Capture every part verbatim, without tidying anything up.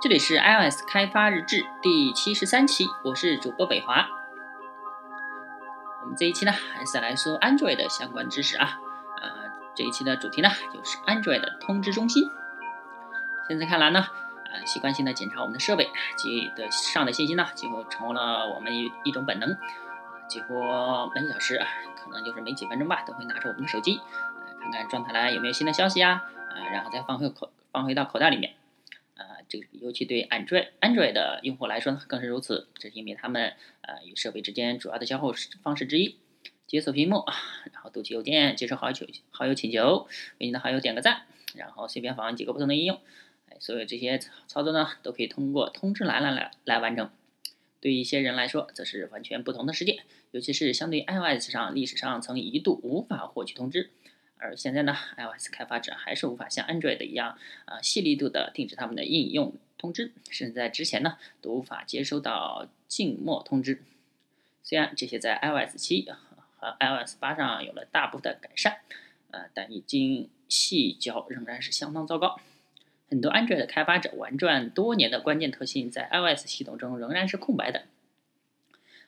这里是 iOS 开发日志第七十三期，我是主播北华。我们这一期呢，还是来说 Android 的相关知识啊。呃，这一期的主题呢，就是 Android 的通知中心。现在看来呢，呃，习惯性的检查我们的设备及的上的信息呢，几乎成为了我们一一种本能。几乎每小时，可能就是每几分钟吧，都会拿出我们的手机，呃、看看状态栏有没有新的消息啊，呃、然后再放回口放回到口袋里面。呃，这个尤其对 Android Android 的用户来说呢，更是如此。这是因为他们呃与设备之间主要的交互方式之一：解锁屏幕，然后读取邮件、接受好友好友请求、为你的好友点个赞，然后随便访问几个不同的应用。哎，所有这些操作呢，都可以通过通知栏来来完成。对于一些人来说，这是完全不同的世界，尤其是相对 iOS 上，历史上曾一度无法获取通知，而现在呢 ，iOS 开发者还是无法像 Android 一样，呃，细力度的定制他们的应用通知，甚至在之前呢，都无法接收到静默通知。虽然这些在 iOS 七和 iOS 八上有了大部分的改善，呃，但已经细嚼仍然是相当糟糕。很多 Android 的开发者玩转多年的关键特性，在 iOS 系统中仍然是空白的。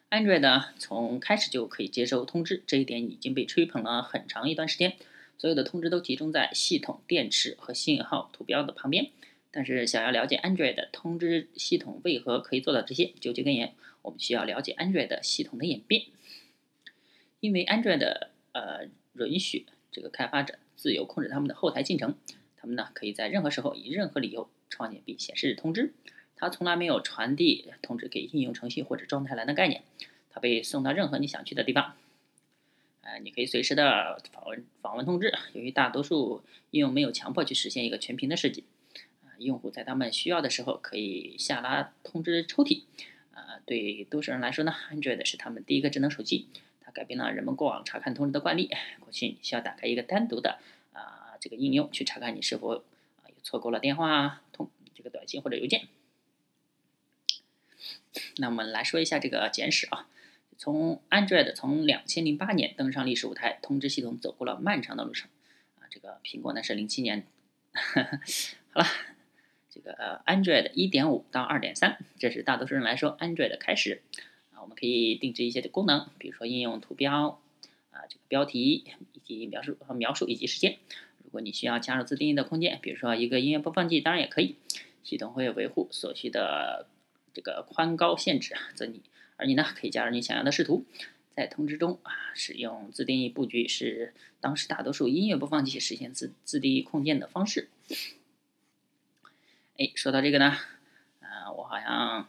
Android 呢，从开始就可以接收通知，这一点已经被吹捧了很长一段时间。所有的通知都集中在系统、电池和信号图标的旁边。但是，想要了解 Android 的通知系统为何可以做到这些，究其根源，我们需要了解 Android 的系统的演变。因为 Android 的呃允许这个开发者自由控制他们的后台进程。他们呢可以在任何时候以任何理由创建并显示通知，它从来没有传递通知给应用程序或者状态栏的概念，它被送到任何你想去的地方。呃，你可以随时的访问访问通知。由于大多数应用没有强迫去实现一个全屏的设计，呃、用户在他们需要的时候可以下拉通知抽屉。呃，对多数人来说呢 ，Android 是他们第一个智能手机，它改变了人们过往查看通知的惯例。过去需要打开一个单独的啊。呃这个应用去查看你是否错过了电话、通这个短信或者邮件。那我们来说一下这个简史啊。从 Android 从二零零八年登上历史舞台，通知系统走过了漫长的路程啊。这个苹果呢是零七年，呵呵好了，这个 Android 一点五 到 二点三， 这是大多数人来说 Android 的开始啊。我们可以定制一些的功能，比如说应用图标啊、这个标题以及描述和描述以及时间。如果你需要加入自定义的空间，比如说一个音乐播放器，当然也可以。系统会维护所需的这个宽高限制，则你而你呢可以加入你想要的视图。在通知中啊，使用自定义布局是当时大多数音乐播放器实现自自定义空间的方式。哎，说到这个呢，呃，我好像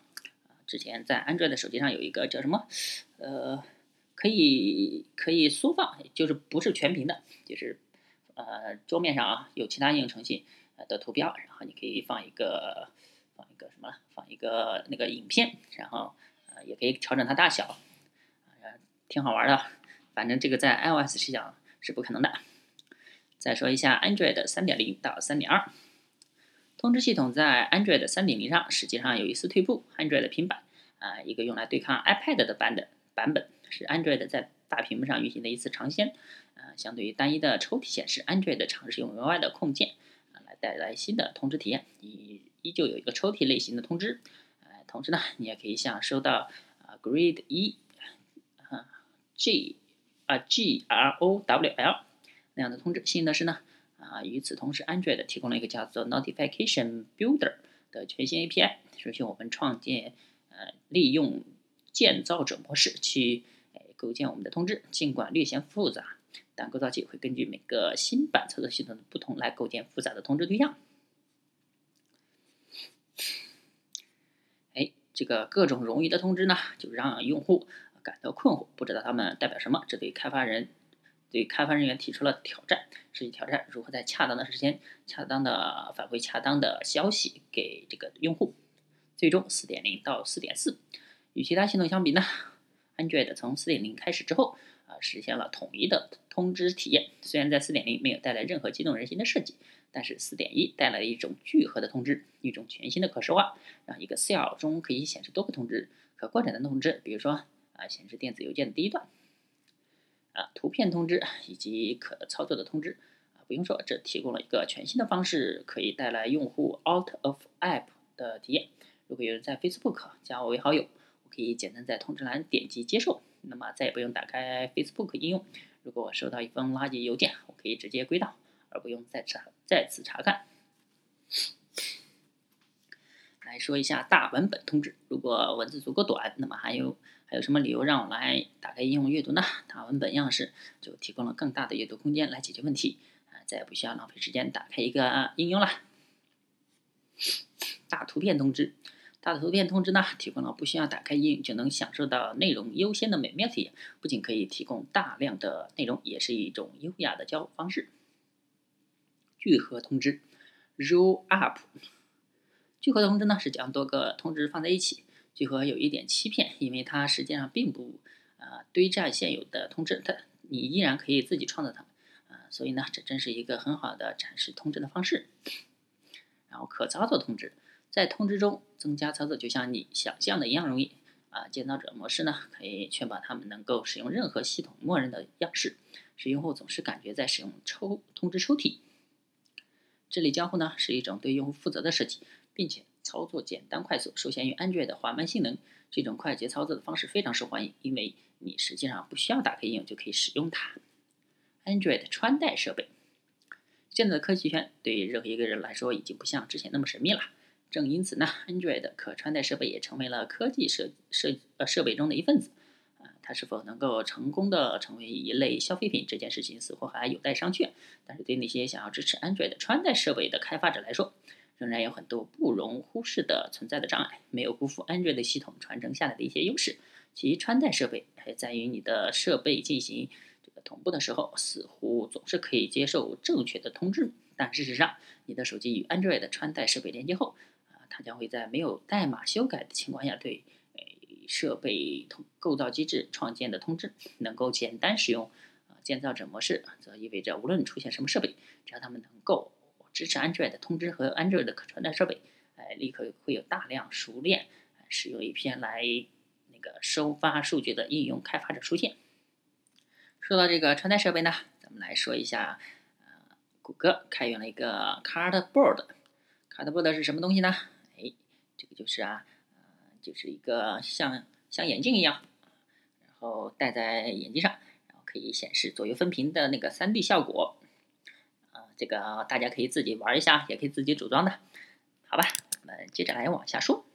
之前在 Android 的手机上有一个叫什么，呃，可以可以缩放，就是不是全屏的，就是。呃，桌面上啊有其他应用程序的图标，然后你可以放一个放一个什么，放一个那个影片，然后呃也可以调整它大小，呃，挺好玩的。反正这个在 iOS 系统是不可能的。再说一下 Android 三点零 到 三点二， 通知系统在 Android 三点零 上实际上有一次退步。 Android 平板啊、呃，一个用来对抗 iPad 的版本版本是 Android 在大屏幕上运行的一次尝鲜。呃，相对于单一的抽屉显示， Android 尝试用额外的控件、呃、来带来新的通知体验。你依旧有一个抽屉类型的通知，呃、同时呢，你也可以像收到、呃、Grade 一、呃、G 啊、呃、G R O W L 那样的通知。新的是呢，啊、呃，与此同时 ，Android 提供了一个叫做 Notification Builder 的全新 A P I， 允许我们创建呃利用建造者模式去、呃、构建我们的通知，尽管略显复杂。但构造器会根据每个新版操作系统的不同来构建复杂的通知对象。哎，这个各种冗余的通知呢，就让用户感到困惑，不知道它们代表什么。这对开发人对开发人员提出了挑战，是一挑战如何在恰当的时间、恰当的反馈恰当的消息给这个用户。最终 四点零 到 四点四， 与其他系统相比呢， Android 从 四点零 开始之后。实现了统一的通知体验。虽然在 四点零 没有带来任何激动人心的设计，但是 四点一 带来了一种聚合的通知，一种全新的可视化，让一个 cell 中可以显示多个通知、可扩展的通知，比如说啊显示电子邮件的第一段，啊图片通知以及可操作的通知。啊不用说，这提供了一个全新的方式，可以带来用户 out of app 的体验。如果有人在 Facebook 加我为好友，我可以简单在通知栏点击接受，那么再也不用打开 Facebook 应用。如果我收到一封垃圾邮件，我可以直接归档，而不用再查再次查看。来说一下大文本通知，如果文字足够短，那么还有还有什么理由让我来打开应用阅读呢？大文本样式就提供了更大的阅读空间来解决问题，啊，再也不需要浪费时间打开一个应用了。大图片通知，大图片通知呢，提供了不需要打开应用就能享受到内容优先的美妙体验，不仅可以提供大量的内容，也是一种优雅的交互方式。聚合通知 ，roll up。聚合通知呢是将多个通知放在一起，聚合有一点欺骗，因为它实际上并不呃堆栈现有的通知，它你依然可以自己创造它们，呃，所以呢这真是一个很好的展示通知的方式。然后可操作通知，在通知中增加操作，就像你想象的一样容易啊、呃。建造者模式呢可以确保它们能够使用任何系统默认的样式，使用户总是感觉在使用抽通知抽屉。智力交互呢是一种对用户负责的设计，并且操作简单快速，受限于 Android 的缓慢性能。这种快捷操作的方式非常受欢迎，因为你实际上不需要打开应用就可以使用它。Android 穿戴设备，现在的科技圈对任何一个人来说已经不像之前那么神秘了。正因此呢 ，Android 可穿戴设备也成为了科技设设呃设备中的一份子。它是否能够成功的成为一类消费品，这件事情似乎还有待商榷。但是对那些想要支持 Android 穿戴设备的开发者来说，仍然有很多不容忽视的存在的障碍，没有辜负 Android 系统传承下来的一些优势。其穿戴设备还在于你的设备进行这个同步的时候，似乎总是可以接受正确的通知，但事实上，你的手机与 Android 穿戴设备连接后，啊，它将会在没有代码修改的情况下对设备构造机制创建的通知能够简单使用。呃、建造者模式则意味着无论出现什么设备，只要他们能够支持 Android 的通知和 Android 的可穿戴设备，呃、立刻会有大量熟练、呃、使用一篇来那个收发数据的应用开发者出现。说到这个穿戴设备呢，咱们来说一下，呃、谷歌开源了一个 Cardboard。Cardboard 是什么东西呢？哎，这个就是啊。就是一个像像眼镜一样，然后戴在眼睛上，然后可以显示左右分屏的那个 三 D 效果。呃，这个大家可以自己玩一下，也可以自己组装的，好吧？我们接着来往下说。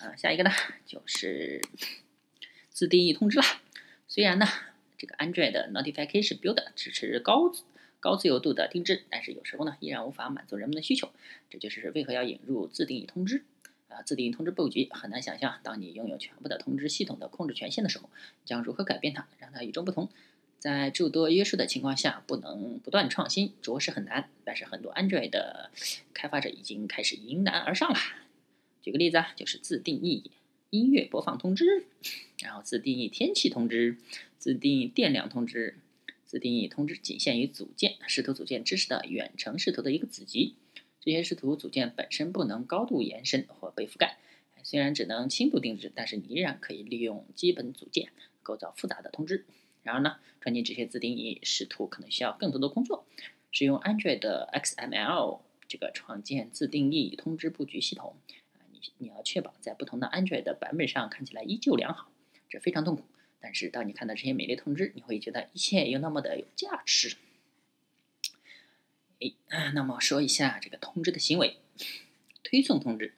呃，下一个呢就是自定义通知了。虽然呢，这个 Android 的 Notification Builder 支持高高自由度的定制，但是有时候呢依然无法满足人们的需求，这就是为何要引入自定义通知。啊，自定义通知布局很难想象，当你拥有全部的通知系统的控制权限的时候，将如何改变它，让它与众不同。在诸多约束的情况下，不能不断创新，着实很难。但是很多 Android 的开发者已经开始迎难而上了。举个例子啊，就是自定义音乐播放通知，然后自定义天气通知，自定义电量通知，自定义通知仅限于组件视图组件支持的远程视图的一个子集。这些视图组件本身不能高度延伸或被覆盖，虽然只能轻度定制，但是你依然可以利用基本组件构造复杂的通知。然而呢，专辑这些自定义视图可能需要更多的工作。使用 Android 的 X M L 这个创建自定义通知布局系统，你你要确保在不同的 Android 的版本上看起来依旧良好，这非常痛苦。但是当你看到这些美丽通知，你会觉得一切又那么的有价值。哎，那么说一下这个通知的行为，推送通知。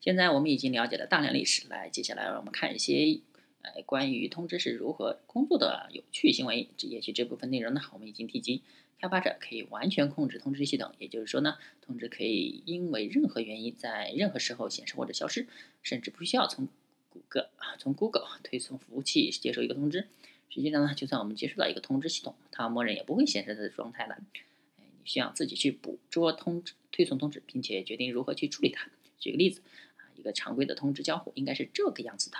现在我们已经了解了大量历史，来，接下来我们看一些呃关于通知是如何工作的有趣行为。这也许这部分内容呢，我们已经提及，开发者可以完全控制通知系统，也就是说呢，通知可以因为任何原因在任何时候显示或者消失，甚至不需要从谷歌从 Google 推送服务器接收一个通知。实际上呢，就算我们接收到一个通知系统，它默认也不会显示它的状态栏。需要自己去捕捉通知推送通知，并且决定如何去处理它。举个例子，一个常规的通知交互应该是这个样子的：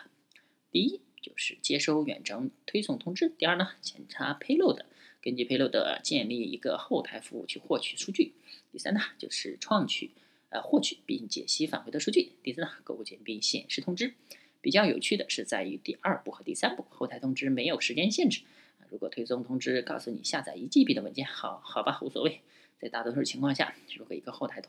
第一，就是接收远程推送通知；第二呢，检查 payload， 根据 payload 建立一个后台服务去获取数据；第三呢，就是创取呃获取并解析返回的数据；第四呢，构建并显示通知。比较有趣的是，在于第二步和第三步，后台通知没有时间限制。如果推送通知告诉你下载一 G B 的文件，好好吧，无所谓。在大多数情况下，如果一个后台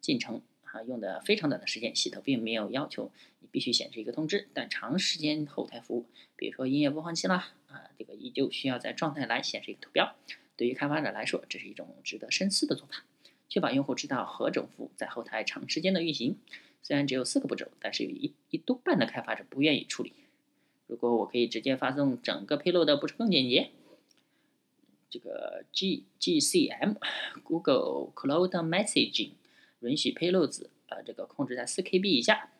进程啊，用的非常短的时间，系统并没有要求你必须显示一个通知，但长时间后台服务，比如说音乐播放器啦，啊，这个依旧需要在状态栏显示一个图标。对于开发者来说，这是一种值得深思的做法，确保用户知道何种服务在后台长时间的运行。虽然只有四个步骤，但是有一一多半的开发者不愿意处理。如果我可以直接发送整个 payload， 不是更简洁？这个 G G C M Google Cloud Messaging 允许 payloads 呃这个控制在 四 K B 以下 ，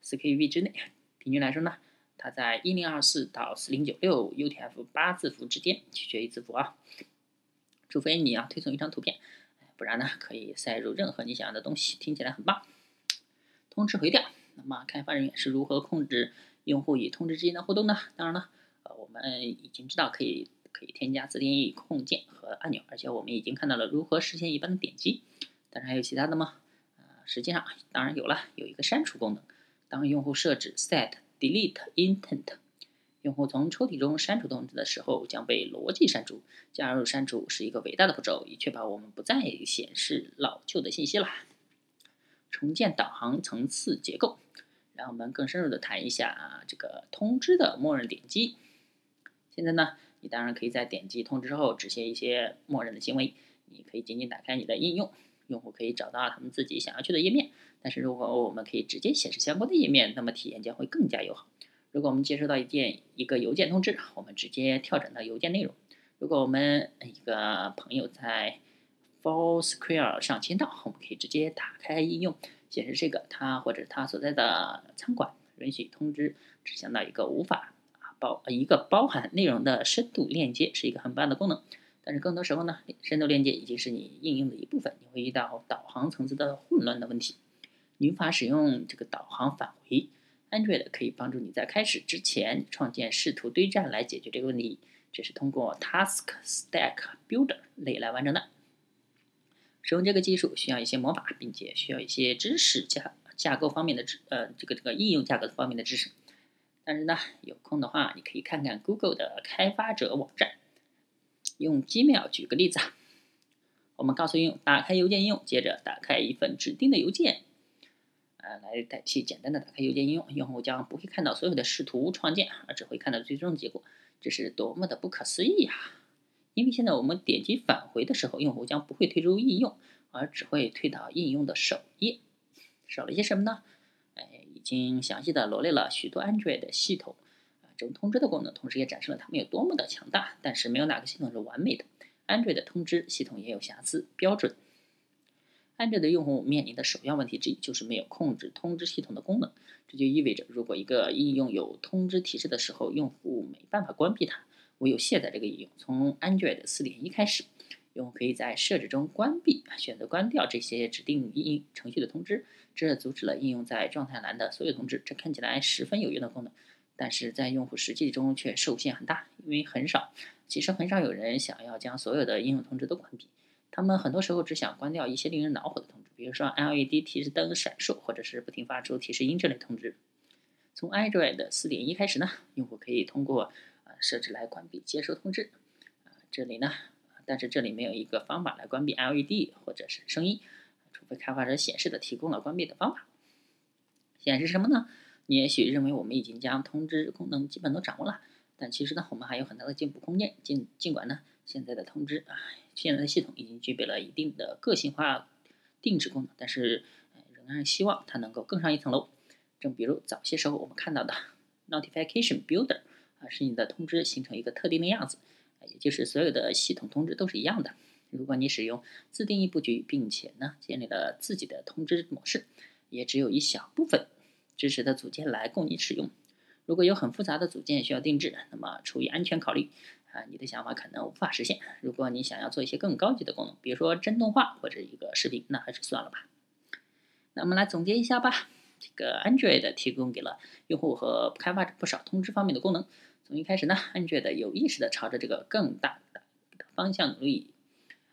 四 K B 之内。平均来说呢，它在一零二四到四零九六 U T F 八字符之间，取决于字符啊。除非你要推送一张图片，不然呢可以塞入任何你想要的东西，听起来很棒。通知回调，那么开发人员是如何控制用户与通知之间的互动呢？当然了，呃，我们已经知道可以可以添加自定义控件和按钮，而且我们已经看到了如何实现一般的点击。但是还有其他的吗？呃，实际上当然有了，有一个删除功能。当用户设置 set delete intent， 用户从抽屉中删除通知的时候，将被逻辑删除。加入删除是一个伟大的步骤，以确保我们不再显示老旧的信息了。重建导航层次结构。让我们更深入的谈一下、啊、这个通知的默认点击。现在呢，你当然可以在点击通知后执行一些默认的行为。你可以仅仅打开你的应用，用户可以找到他们自己想要去的页面。但是如果我们可以直接显示相关的页面，那么体验将会更加友好。如果我们接收到一件一个邮件通知，我们直接跳转到邮件内容。如果我们一个朋友在 Foursquare 上签到，我们可以直接打开应用。显示这个他或者他所在的餐馆，允许通知指向到一个无法包一个包含内容的深度链接，是一个很棒的功能。但是更多时候呢，深度链接已经是你应用的一部分，你会遇到导航层次的混乱的问题，你无法使用这个导航返回。 Android 可以帮助你在开始之前创建视图堆栈来解决这个问题，这是通过 Task Stack Builder 类来完成的。使用这个技术需要一些魔法，并且需要一些知识架架构方面的知呃这个这个应用架构方面的知识。但是呢，有空的话，你可以看看 Google 的开发者网站。用 Gmail 举个例子啊，我们告诉应用打开邮件应用，接着打开一份指定的邮件，呃，来代替简单的打开邮件应用。用户将不会看到所有的视图创建，而只会看到最终的结果。这是多么的不可思议啊！因为现在我们点击返回的时候，用户将不会退出应用，而只会退到应用的首页。少了些什么呢？哎，已经详细的罗列了许多 Android 的系统啊中通知的功能，同时也展示了它们有多么的强大。但是没有哪个系统是完美的 ，Android 的通知系统也有瑕疵标准。Android 的用户面临的首要问题之一就是没有控制通知系统的功能，这就意味着如果一个应用有通知提示的时候，用户没办法关闭它。我有卸载这个应用。从 Android 四点一 开始，用户可以在设置中关闭、选择关掉这些指定应程序的通知，这阻止了应用在状态栏的所有通知。这看起来十分有用的功能，但是在用户实际中却受限很大，因为很少，其实很少有人想要将所有的应用通知都关闭。他们很多时候只想关掉一些令人恼火的通知，比如说 L E D 提示灯闪烁，或者是不停发出提示音这类通知。从 Android 四点一 开始呢，用户可以通过设置来关闭接收通知、呃、这里呢，但是这里没有一个方法来关闭 L E D 或者是声音，除非开发者显示的提供了关闭的方法。显示什么呢？你也许认为我们已经将通知功能基本都掌握了，但其实呢，我们还有很大的进步空间。尽尽管呢，现在的通知、啊、现在的系统已经具备了一定的个性化定制功能，但是、呃、仍然希望它能够更上一层楼。正比如早些时候我们看到的 Notification Builder啊，使你的通知形成一个特定的样子，也就是所有的系统通知都是一样的。如果你使用自定义布局，并且呢建立了自己的通知模式，也只有一小部分支持的组件来供你使用。如果有很复杂的组件需要定制，那么出于安全考虑啊，你的想法可能无法实现。如果你想要做一些更高级的功能，比如说真动画或者一个视频，那还是算了吧。那我们来总结一下吧。这个 Android 提供给了用户和开发者不少通知方面的功能。从一开始呢， Android 有意识的朝着这个更大的方向努力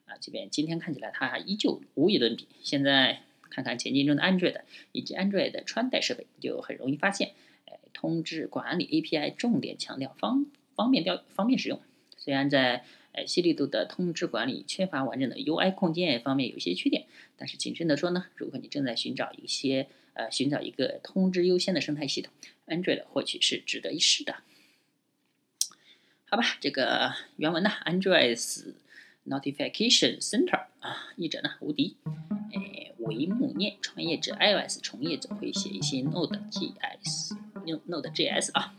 啊，即便今天看起来它依旧无与伦比。现在看看前进中的 Android 以及 Android 的穿戴设备，就很容易发现，哎，通知管理 A P I 重点强调方方便调方便使用。虽然在哎，细力度的通知管理缺乏完整的 U I 空间方面有些缺点。但是谨慎的说呢，如果你正在寻找一些呃寻找一个通知优先的生态系统 ，Android 或许是值得一试的。好吧，这个原文呢 ，Android's Notification Center 啊，译者呢无敌。哎，维木念，创业者 iOS 从业者会写一些 Node J S 啊。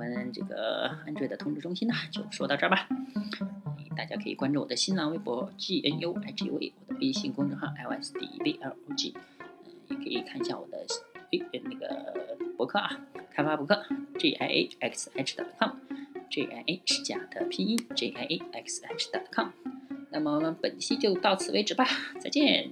我们这个 Android 的通知中心呢，就说到这儿吧。大家可以关注我的新浪微博 G N U H U E， 我的微信公众号 I O S D E V L O G， 也可以看一下我的那个博客啊，开发博客 G I A X H 点 com， G I A 是假的拼音 G I A X H 点 com。 那么我们本期就到此为止吧，再见。